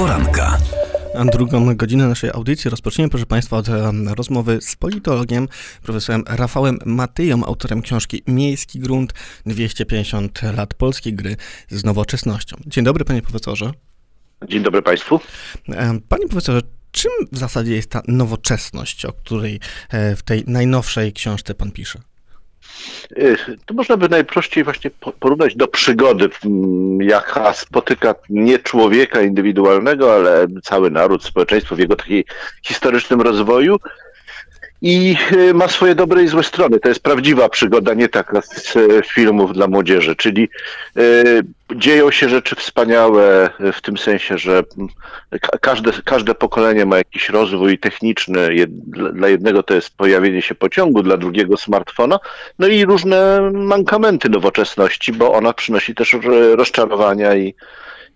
Poranka. A drugą godzinę naszej audycji rozpoczniemy, proszę Państwa, od rozmowy z politologiem, profesorem Rafałem Matyją, autorem książki Miejski grunt, 250 lat polskiej gry z nowoczesnością. Dzień dobry, panie profesorze. Dzień dobry Państwu. Panie profesorze, czym w zasadzie jest ta nowoczesność, o której w tej najnowszej książce pan pisze? To można by najprościej właśnie porównać do przygody, jaka spotyka nie człowieka indywidualnego, ale cały naród, społeczeństwo w jego takim historycznym rozwoju i ma swoje dobre i złe strony. To jest prawdziwa przygoda, nie taka z filmów dla młodzieży, czyli dzieją się rzeczy wspaniałe w tym sensie, że każde pokolenie ma jakiś rozwój techniczny. Dla jednego to jest pojawienie się pociągu, dla drugiego smartfona. No i różne mankamenty nowoczesności, bo ona przynosi też rozczarowania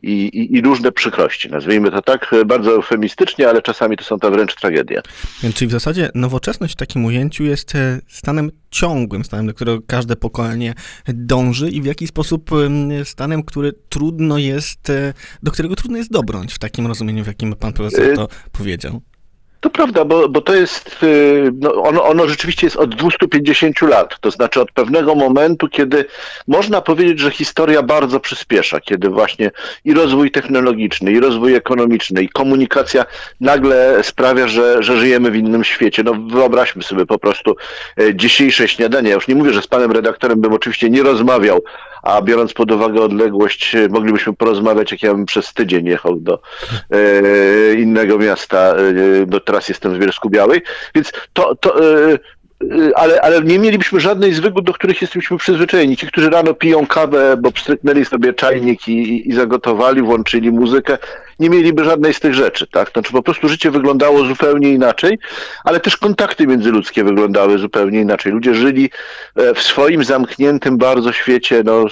i różne przykrości. Nazwijmy to tak bardzo eufemistycznie, ale czasami to są to wręcz tragedie. Czyli w zasadzie nowoczesność w takim ujęciu jest stanem ciągłym, stanem, do którego każde pokolenie dąży i w jakiś sposób stanem, który trudno jest, do którego trudno jest dobrnąć w takim rozumieniu, w jakim pan profesor to powiedział. To prawda, bo to jest, no ono rzeczywiście jest od 250 lat, to znaczy od pewnego momentu, kiedy można powiedzieć, że historia bardzo przyspiesza, kiedy właśnie i rozwój technologiczny, i rozwój ekonomiczny, i komunikacja nagle sprawia, że żyjemy w innym świecie. No wyobraźmy sobie po prostu dzisiejsze śniadanie. Ja już nie mówię, że z panem redaktorem bym oczywiście nie rozmawiał, a biorąc pod uwagę odległość, moglibyśmy porozmawiać, jak ja bym przez tydzień jechał do innego miasta, do teraz jestem w Bielsku Białej, więc ale nie mielibyśmy żadnej z wygód, do których jesteśmy przyzwyczajeni. Ci, którzy rano piją kawę, bo pstryknęli sobie czajnik i zagotowali, włączyli muzykę, nie mieliby żadnej z tych rzeczy, tak? Znaczy po prostu życie wyglądało zupełnie inaczej, ale też kontakty międzyludzkie wyglądały zupełnie inaczej. Ludzie żyli w swoim zamkniętym bardzo świecie, no,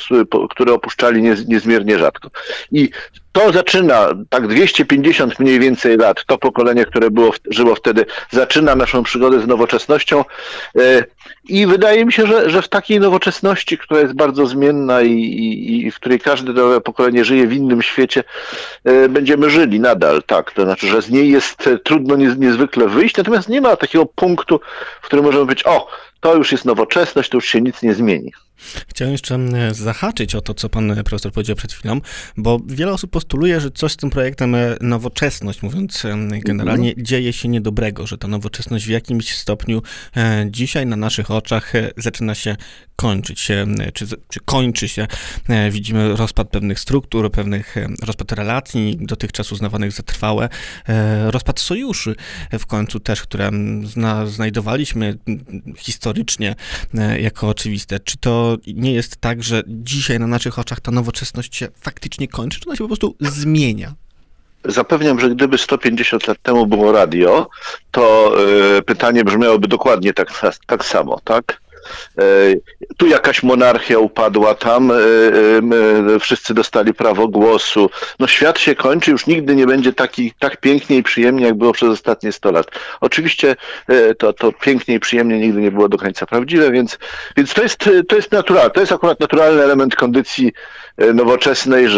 które opuszczali niezmiernie rzadko. I to zaczyna, tak 250 mniej więcej lat, to pokolenie, które żyło wtedy, zaczyna naszą przygodę z nowoczesnością i wydaje mi się, że w takiej nowoczesności, która jest bardzo zmienna i w której każde nowe pokolenie żyje w innym świecie, będziemy żyli nadal, tak. To znaczy, że z niej jest trudno niezwykle wyjść, natomiast nie ma takiego punktu, w którym możemy być, to już jest nowoczesność, to już się nic nie zmieni. Chciałem jeszcze zahaczyć o to, co pan profesor powiedział przed chwilą, bo wiele osób postuluje, że coś z tym projektem nowoczesność, mówiąc generalnie, dzieje się niedobrego, że ta nowoczesność w jakimś stopniu dzisiaj na naszych oczach zaczyna się kończyć, czy kończy się. Widzimy rozpad pewnych struktur, rozpad relacji dotychczas uznawanych za trwałe, rozpad sojuszy w końcu też, które znajdowaliśmy historycznie jako oczywiste. Czy to nie jest tak, że dzisiaj na naszych oczach ta nowoczesność się faktycznie kończy, czy ona się po prostu zmienia? Zapewniam, że gdyby 150 lat temu było radio, to pytanie brzmiałoby dokładnie tak samo, tak? Tu jakaś monarchia upadła, tam wszyscy dostali prawo głosu. No świat się kończy, już nigdy nie będzie tak pięknie i przyjemnie, jak było przez ostatnie 100 lat. Oczywiście to pięknie i przyjemnie nigdy nie było do końca prawdziwe, więc to jest naturalne. To jest akurat naturalny element kondycji nowoczesnej,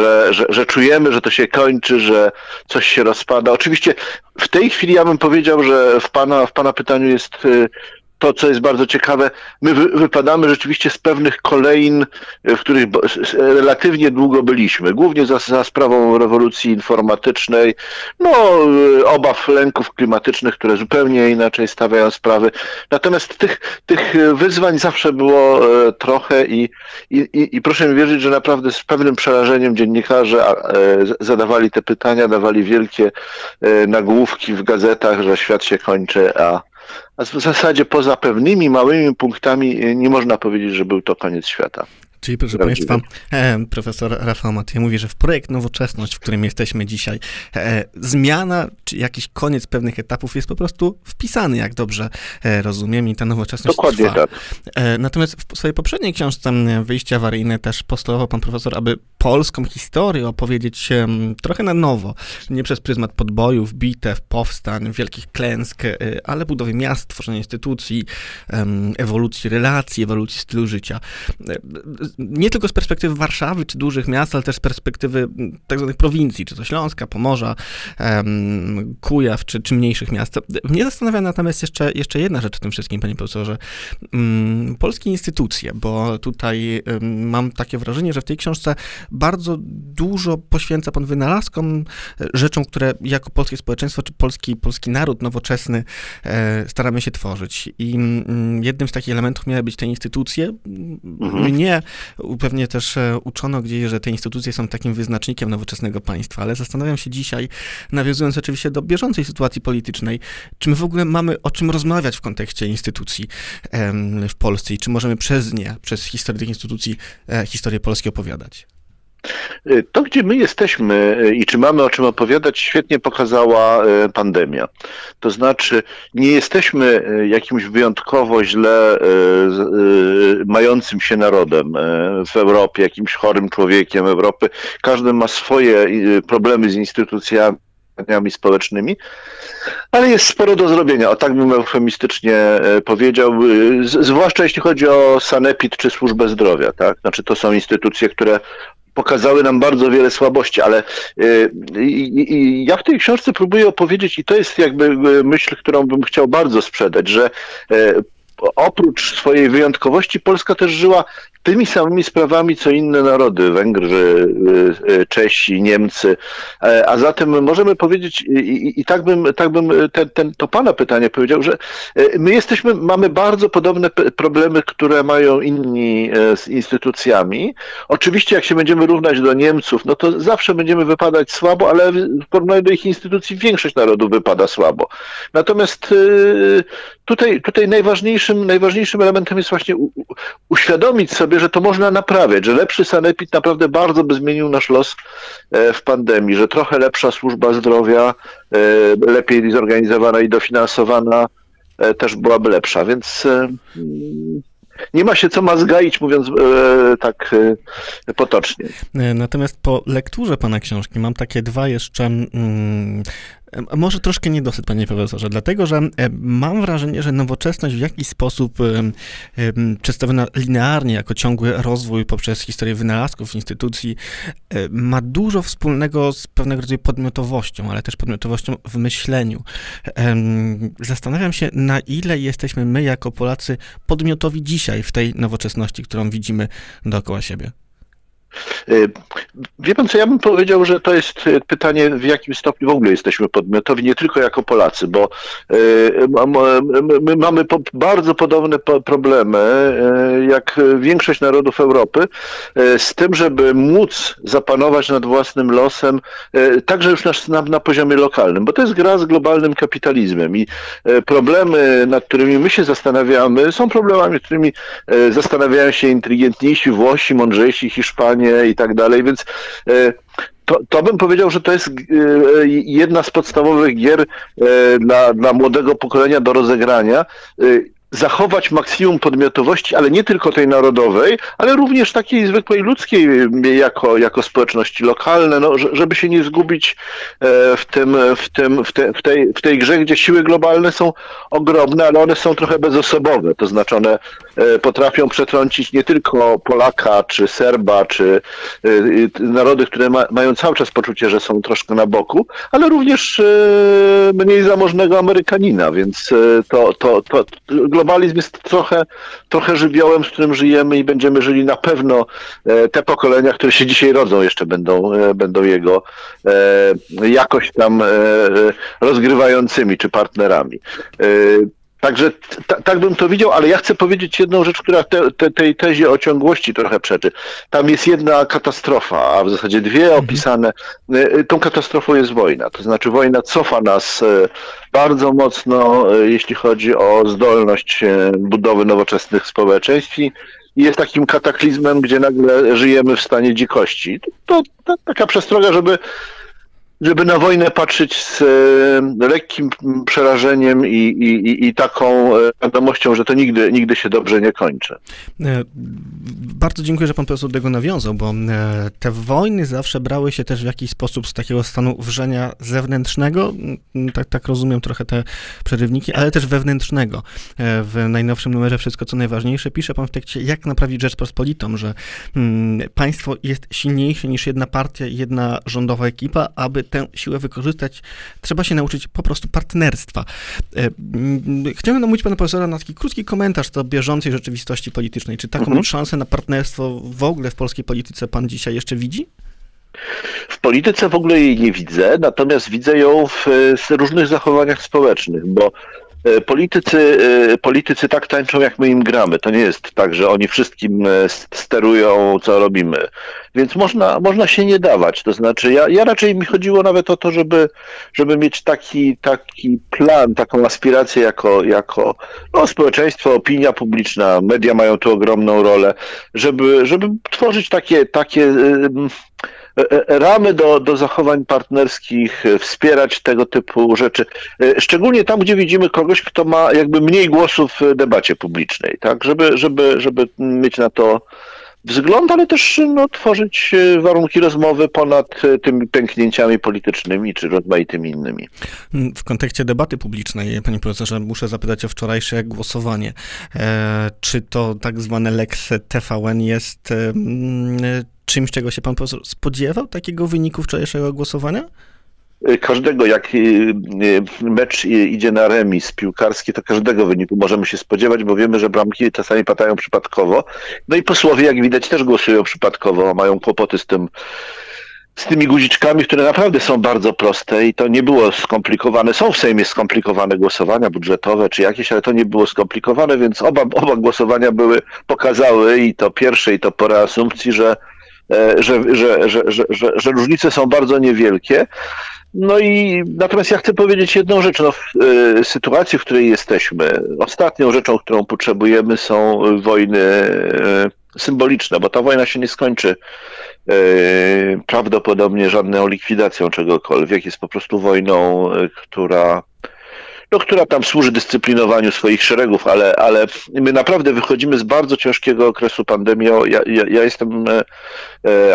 że czujemy, że to się kończy, że coś się rozpada. Oczywiście w tej chwili ja bym powiedział, że w pana pytaniu jest to, co jest bardzo ciekawe, my wypadamy rzeczywiście z pewnych kolein, w których relatywnie długo byliśmy, głównie za sprawą rewolucji informatycznej, obaw, lęków klimatycznych, które zupełnie inaczej stawiają sprawy. Natomiast tych wyzwań zawsze było trochę i proszę mi wierzyć, że naprawdę z pewnym przerażeniem dziennikarze zadawali te pytania, dawali wielkie nagłówki w gazetach, że świat się kończy, a w zasadzie poza pewnymi małymi punktami nie można powiedzieć, że był to koniec świata. Czyli, proszę Państwa, profesor Rafał Matyja mówi, że w projekt Nowoczesność, w którym jesteśmy dzisiaj, zmiana czy jakiś koniec pewnych etapów jest po prostu wpisany, jak dobrze rozumiem, i ta nowoczesność dokładnie trwa. Tak. Natomiast w swojej poprzedniej książce Wyjście awaryjne też postulował pan profesor, aby polską historię opowiedzieć trochę na nowo, nie przez pryzmat podbojów, bitew, powstań, wielkich klęsk, ale budowy miast, tworzenia instytucji, ewolucji relacji, ewolucji stylu życia. nie tylko z perspektywy Warszawy czy dużych miast, ale też z perspektywy tak zwanych prowincji, czy to Śląska, Pomorza, Kujaw, czy mniejszych miast. Mnie zastanawia natomiast jeszcze jedna rzecz w tym wszystkim, panie profesorze. Polskie instytucje, bo tutaj mam takie wrażenie, że w tej książce bardzo dużo poświęca pan wynalazkom, rzeczom, które jako polskie społeczeństwo, czy polski naród nowoczesny staramy się tworzyć. I jednym z takich elementów miały być te instytucje. Mnie pewnie też uczono gdzieś, że te instytucje są takim wyznacznikiem nowoczesnego państwa, ale zastanawiam się dzisiaj, nawiązując oczywiście do bieżącej sytuacji politycznej, czy my w ogóle mamy o czym rozmawiać w kontekście instytucji w Polsce i czy możemy przez historię tych instytucji, historię Polski opowiadać? To, gdzie my jesteśmy i czy mamy o czym opowiadać, świetnie pokazała pandemia. To znaczy, nie jesteśmy jakimś wyjątkowo źle mającym się narodem w Europie, jakimś chorym człowiekiem Europy. Każdy ma swoje problemy z instytucjami społecznymi, ale jest sporo do zrobienia, o tak bym eufemistycznie powiedział, zwłaszcza jeśli chodzi o sanepid czy służbę zdrowia, tak? Znaczy, to są instytucje, które pokazały nam bardzo wiele słabości, ale ja w tej książce próbuję opowiedzieć, i to jest jakby myśl, którą bym chciał bardzo sprzedać, że oprócz swojej wyjątkowości Polska też żyła tymi samymi sprawami, co inne narody, Węgrzy, Czesi, Niemcy, a zatem możemy powiedzieć, i tak bym to pana pytanie powiedział, że my mamy bardzo podobne problemy, które mają inni z instytucjami. Oczywiście jak się będziemy równać do Niemców, no to zawsze będziemy wypadać słabo, ale w porównaniu do ich instytucji większość narodów wypada słabo. Natomiast tutaj najważniejszym elementem jest właśnie uświadomić sobie, że to można naprawiać, że lepszy sanepid naprawdę bardzo by zmienił nasz los w pandemii, że trochę lepsza służba zdrowia, lepiej zorganizowana i dofinansowana, też byłaby lepsza, więc nie ma się co mazgaić, mówiąc tak potocznie. Natomiast po lekturze pana książki mam takie dwa jeszcze... Może troszkę niedosyt, panie profesorze, dlatego, że mam wrażenie, że nowoczesność w jakiś sposób przedstawiona linearnie jako ciągły rozwój poprzez historię wynalazków, instytucji, ma dużo wspólnego z pewnego rodzaju podmiotowością, ale też podmiotowością w myśleniu. Zastanawiam się, na ile jesteśmy my jako Polacy podmiotowi dzisiaj w tej nowoczesności, którą widzimy dookoła siebie. Wie pan co, ja bym powiedział, że to jest pytanie, w jakim stopniu w ogóle jesteśmy podmiotowi, nie tylko jako Polacy, bo my mamy bardzo podobne problemy jak większość narodów Europy z tym, żeby móc zapanować nad własnym losem, także już na poziomie lokalnym, bo to jest gra z globalnym kapitalizmem i problemy, nad którymi my się zastanawiamy, są problemami, którymi zastanawiają się inteligentniejsi Włosi, mądrzejsi Hiszpanie, i tak dalej, więc to bym powiedział, że to jest jedna z podstawowych gier dla młodego pokolenia do rozegrania. Zachować maksimum podmiotowości, ale nie tylko tej narodowej, ale również takiej zwykłej ludzkiej jako społeczności lokalne, no, żeby się nie zgubić w tej grze, gdzie siły globalne są ogromne, ale one są trochę bezosobowe, to znaczy one potrafią przetrącić nie tylko Polaka, czy Serba, czy narody, które mają cały czas poczucie, że są troszkę na boku, ale również mniej zamożnego Amerykanina, więc globalizm jest trochę żywiołem, z którym żyjemy i będziemy żyli na pewno, te pokolenia, które się dzisiaj rodzą, jeszcze będą jego jakoś tam rozgrywającymi czy partnerami. Także tak bym to widział, ale ja chcę powiedzieć jedną rzecz, która tej tezie o ciągłości trochę przeczy. Tam jest jedna katastrofa, a w zasadzie dwie opisane. Tą katastrofą jest wojna. To znaczy wojna cofa nas bardzo mocno, jeśli chodzi o zdolność budowy nowoczesnych społeczeństw. Jest takim kataklizmem, gdzie nagle żyjemy w stanie dzikości. To taka przestroga, żeby żeby na wojnę patrzeć z lekkim przerażeniem i taką wiadomością, że to nigdy się dobrze nie kończy. Bardzo dziękuję, że pan profesor do tego nawiązał, bo te wojny zawsze brały się też w jakiś sposób z takiego stanu wrzenia zewnętrznego, tak rozumiem trochę te przerywniki, ale też wewnętrznego. W najnowszym numerze Wszystko co najważniejsze pisze pan w tekście, jak naprawić Rzeczpospolitą, że państwo jest silniejsze niż jedna partia i jedna rządowa ekipa, aby tę siłę wykorzystać, trzeba się nauczyć po prostu partnerstwa. Chciałem namówić pana profesora na taki krótki komentarz do bieżącej rzeczywistości politycznej. Czy taką szansę na partnerstwo w ogóle w polskiej polityce pan dzisiaj jeszcze widzi? W polityce w ogóle jej nie widzę, natomiast widzę ją w różnych zachowaniach społecznych, bo politycy tak tańczą, jak my im gramy. To nie jest tak, że oni wszystkim sterują, co robimy. Więc można się nie dawać. To znaczy, ja raczej mi chodziło nawet o to, żeby mieć taki plan, taką aspirację jako społeczeństwo, opinia publiczna, media mają tu ogromną rolę, żeby tworzyć takie ramy do zachowań partnerskich, wspierać tego typu rzeczy. Szczególnie tam, gdzie widzimy kogoś, kto ma jakby mniej głosów w debacie publicznej, tak? Żeby mieć na to wzgląd, ale też tworzyć warunki rozmowy ponad tymi pęknięciami politycznymi czy rozmaitymi innymi. W kontekście debaty publicznej, panie profesorze, muszę zapytać o wczorajsze głosowanie. Czy to tak zwane Lex TVN jest czymś, czego się pan profesor spodziewał, takiego wyniku wczorajszego głosowania? Każdego, jak mecz idzie na remis piłkarski, to każdego wyniku możemy się spodziewać, bo wiemy, że bramki czasami padają przypadkowo. No i posłowie, jak widać, też głosują przypadkowo, mają kłopoty z tymi guziczkami, które naprawdę są bardzo proste i to nie było skomplikowane. Są w Sejmie skomplikowane głosowania budżetowe czy jakieś, ale to nie było skomplikowane, więc oba głosowania pokazały, i to pierwsze, i to po reasumpcji, że różnice są bardzo niewielkie. No i natomiast ja chcę powiedzieć jedną rzecz. No, w sytuacji, w której jesteśmy, ostatnią rzeczą, którą potrzebujemy, są wojny symboliczne, bo ta wojna się nie skończy prawdopodobnie żadną likwidacją czegokolwiek. Jest po prostu wojną, która tam służy dyscyplinowaniu swoich szeregów, ale my naprawdę wychodzimy z bardzo ciężkiego okresu pandemii. Ja jestem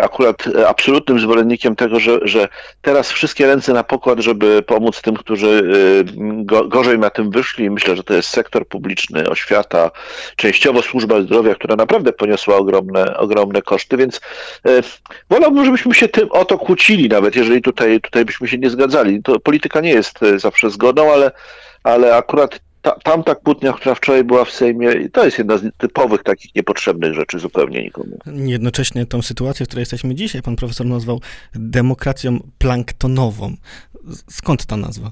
akurat absolutnym zwolennikiem tego, że teraz wszystkie ręce na pokład, żeby pomóc tym, którzy gorzej na tym wyszli. Myślę, że to jest sektor publiczny, oświata, częściowo służba zdrowia, która naprawdę poniosła ogromne koszty, więc wolałbym, żebyśmy się o to kłócili, nawet jeżeli tutaj byśmy się nie zgadzali. To polityka nie jest zawsze zgodą, ale akurat tamta kłótnia, która wczoraj była w Sejmie, to jest jedna z typowych takich niepotrzebnych rzeczy zupełnie nikomu. Jednocześnie tą sytuację, w której jesteśmy dzisiaj, pan profesor nazwał demokracją planktonową. Skąd ta nazwa?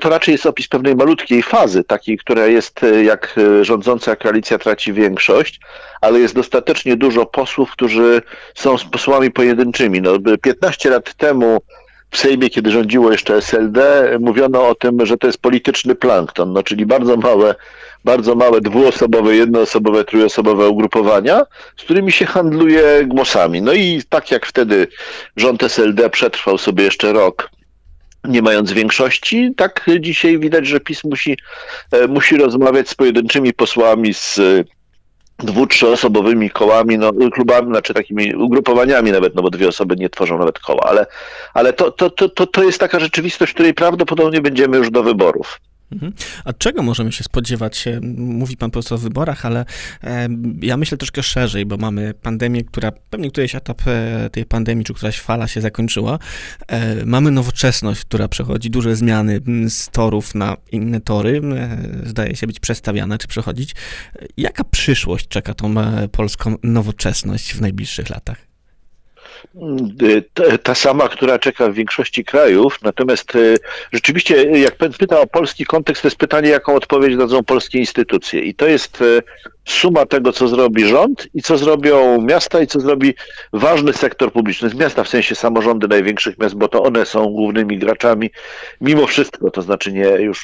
To raczej jest opis pewnej malutkiej fazy, takiej, która jest, jak rządząca koalicja traci większość, ale jest dostatecznie dużo posłów, którzy są posłami pojedynczymi. 15 lat temu w Sejmie, kiedy rządziło jeszcze SLD, mówiono o tym, że to jest polityczny plankton, czyli bardzo małe dwuosobowe, jednoosobowe, trójosobowe ugrupowania, z którymi się handluje głosami. No i tak jak wtedy rząd SLD przetrwał sobie jeszcze rok, nie mając większości, tak dzisiaj widać, że PiS musi rozmawiać z pojedynczymi posłami, z dwu-trzyosobowymi kołami, klubami, takimi ugrupowaniami nawet, bo dwie osoby nie tworzą nawet koła, ale to jest taka rzeczywistość, której prawdopodobnie będziemy już do wyborów. A czego możemy się spodziewać? Mówi pan po prostu o wyborach, ale ja myślę troszkę szerzej, bo mamy pandemię, która pewnie któryś etap tej pandemii, czy któraś fala się zakończyła. Mamy nowoczesność, która przechodzi duże zmiany z torów na inne tory. Zdaje się być przestawiana, czy przechodzić. Jaka przyszłość czeka tą polską nowoczesność w najbliższych latach? Ta sama, która czeka w większości krajów, natomiast rzeczywiście, jak pan pyta o polski kontekst, to jest pytanie, jaką odpowiedź dadzą polskie instytucje. I to jest suma tego, co zrobi rząd i co zrobią miasta i co zrobi ważny sektor publiczny. Z miasta, w sensie samorządy największych miast, bo to one są głównymi graczami mimo wszystko. To znaczy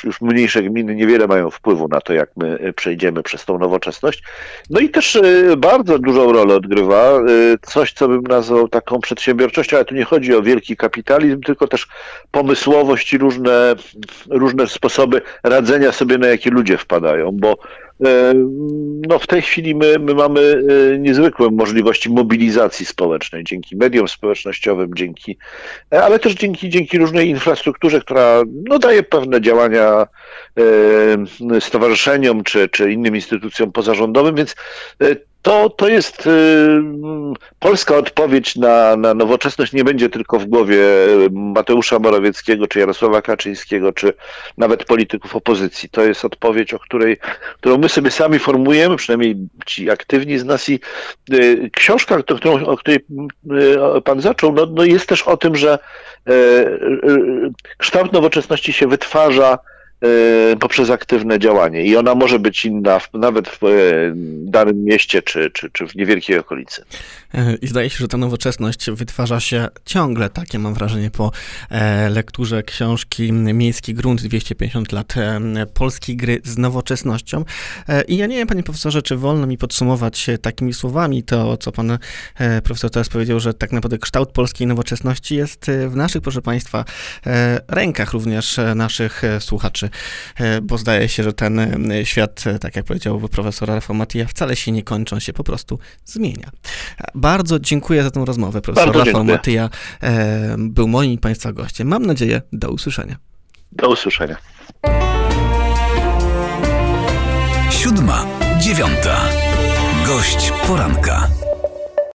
już mniejsze gminy niewiele mają wpływu na to, jak my przejdziemy przez tą nowoczesność. No i też bardzo dużą rolę odgrywa coś, co bym nazwał tak taką przedsiębiorczością, ale tu nie chodzi o wielki kapitalizm, tylko też pomysłowość i różne sposoby radzenia sobie, na jakie ludzie wpadają, bo no w tej chwili my mamy niezwykłe możliwości mobilizacji społecznej dzięki mediom społecznościowym, ale też dzięki różnej infrastrukturze, która no, daje pewne działania stowarzyszeniom czy innym instytucjom pozarządowym, więc to jest polska odpowiedź na nowoczesność. Nie będzie tylko w głowie Mateusza Morawieckiego, czy Jarosława Kaczyńskiego, czy nawet polityków opozycji. To jest odpowiedź, którą my sobie sami formułujemy, przynajmniej ci aktywni z nas. I książka, o której pan zaczął, no jest też o tym, że kształt nowoczesności się wytwarza poprzez aktywne działanie i ona może być inna nawet w danym mieście czy w niewielkiej okolicy. I zdaje się, że ta nowoczesność wytwarza się ciągle, takie mam wrażenie po lekturze książki Miejski grunt, 250 lat polskiej gry z nowoczesnością. I ja nie wiem, panie profesorze, czy wolno mi podsumować takimi słowami to, co pan profesor teraz powiedział, że tak naprawdę kształt polskiej nowoczesności jest w naszych, proszę państwa, rękach również naszych słuchaczy. Bo zdaje się, że ten świat, tak jak powiedział profesor Rafał Matyja, wcale się nie kończy, on się po prostu zmienia. Bardzo dziękuję za tę rozmowę. Profesor Rafał Matyja był moim i państwa gościem. Mam nadzieję, do usłyszenia. Do usłyszenia. 7:09. Gość poranka.